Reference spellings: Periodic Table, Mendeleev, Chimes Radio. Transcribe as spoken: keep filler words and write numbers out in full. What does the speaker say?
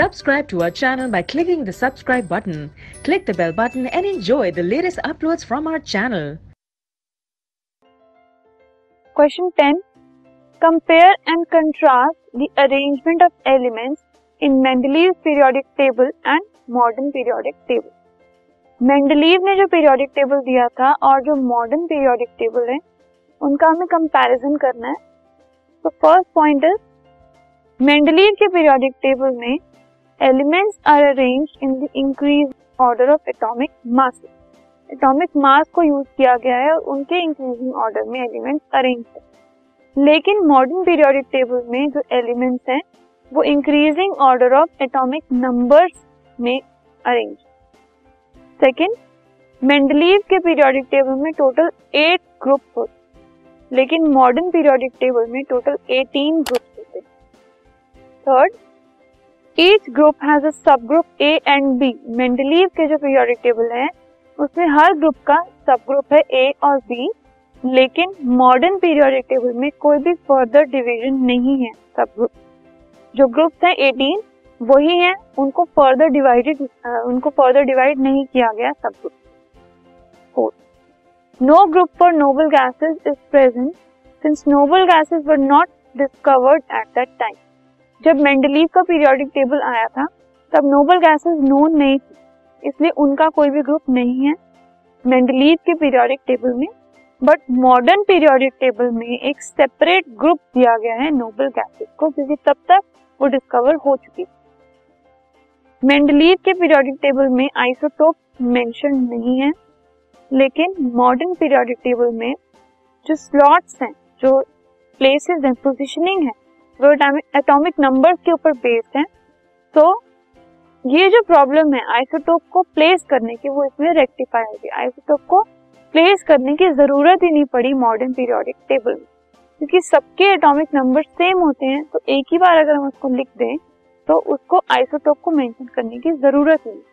Subscribe to our channel by clicking the subscribe button. Click the bell button and enjoy the latest uploads from our channel. Question ten. Compare and contrast the arrangement of elements in Mendeleev's periodic table and modern periodic table. Mendeleev ने जो periodic table दिया था और जो modern periodic table है उनका हमें comparison करना है. So first point is, Mendeleev के periodic table में elements are arranged in the increased order of atomic mass. Atomic mass को use किया गया है और उनके increasing order में elements arranged हैं. लेकिन modern periodic table में जो elements हैं वो increasing order of atomic numbers में arranged. Second, Mendeleev के periodic table में total eight groups होते, लेकिन modern periodic table में total eighteen groups होते. Third, each group has a subgroup A and B. Mendeleev के जो periodic table है उसमें हर ग्रुप का subgroup है A और B, लेकिन modern periodic table में कोई भी further division नहीं है. subgroup जो ग्रुप्स हैं eighteen वही हैं, उनको further divided उनको further divide नहीं किया गया subgroup. Fourth, no group for noble gases is present since noble gases were not discovered at that time. जब मेंडलीव का पीरियोडिक टेबल आया था तब नोबल गैसेस नोन नहीं थी, इसलिए उनका कोई भी ग्रुप नहीं है मेंडलीव के पीरियोडिक टेबल में. बट मॉडर्न पीरियोडिक टेबल में एक सेपरेट ग्रुप दिया गया है नोबल गैसेस को, क्योंकि तब तक वो डिस्कवर हो चुकी थी. मेंडलीव के पीरियोडिक टेबल में आइसोटोप मेंशन नहीं है, लेकिन मॉडर्न पीरियोडिक टेबल में जो स्लॉट्स हैं, जो प्लेसेस हैं, पोजीशनिंग है, वो एटॉमिक नंबर्स के ऊपर बेस्ड हैं. तो ये जो प्रॉब्लम है आइसोटोप को प्लेस करने की, वो इसमें रेक्टिफाई होगी. आइसोटोप को प्लेस करने की जरूरत ही नहीं पड़ी मॉडर्न पीरियोडिक टेबल में, क्योंकि सबके एटॉमिक नंबर सेम होते हैं. तो एक ही बार अगर हम उसको लिख दें तो उसको आइसोटोप को मेंशन करने की जरूरत नहीं.